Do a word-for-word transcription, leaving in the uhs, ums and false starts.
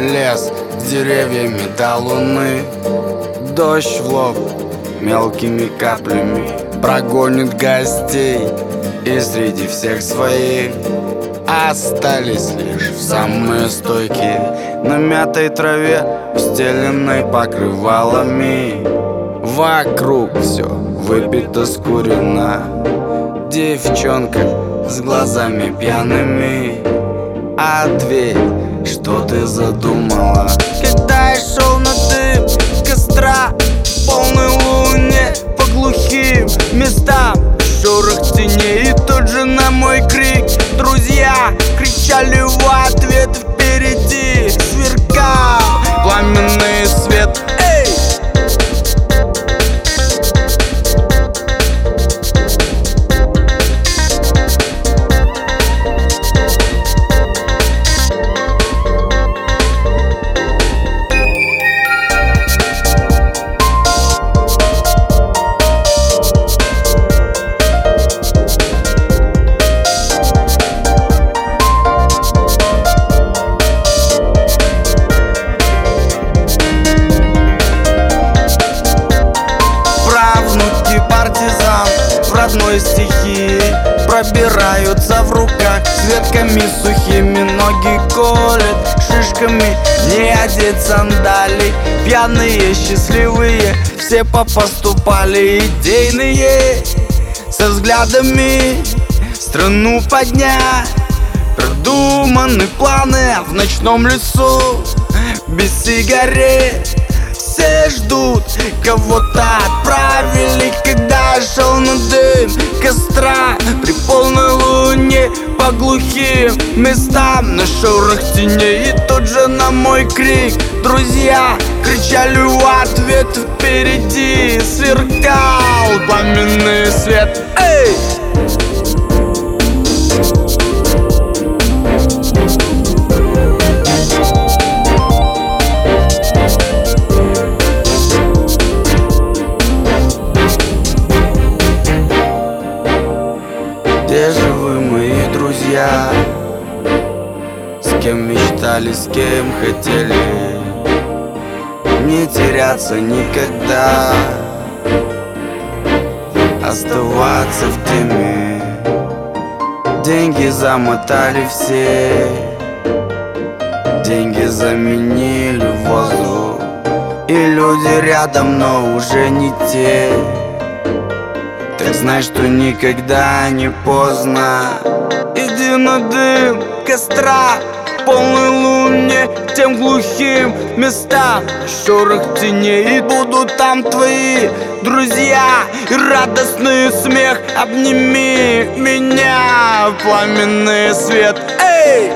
лес деревьями до луны. Дождь в лоб мелкими каплями прогонит гостей, и среди всех своих остались лишь самые стойкие. На мятой траве, встеленной покрывалами, вокруг все выпито, скурено. Девчонка с глазами пьяными, ответь, что ты задумала? Когда я шел на дым костра, в полной луне, по глухим местам, шорох теней, и тот же на мой крик друзья кричали в ответ. Впереди сверкал пламенный свет. Эй! Стихи пробираются в руках, светками сухими ноги колят, шишками не одеть сандали. Пьяные, счастливые, все попоступали идейные, со взглядами страну поднять. Продуманы планы в ночном лесу, без сигарет все ждут, кого-то отправили. Когда я шел на дым костра, при полной луне, по глухим местам, на шорох теней, и тот же на мой крик друзья кричали в ответ. Впереди сверкал пламенный свет. Эй! Где же вы, мои друзья? С кем мечтали, с кем хотели не теряться никогда, оставаться в теме. Деньги замотали все, деньги заменили воздух, и люди рядом, но уже не те. Так знай, что никогда не поздно. Иди на дым костра, в полной луне, тем глухим местам, шорох теней, и будут там твои друзья, и радостный смех. Обними меня, пламенный свет. Эй!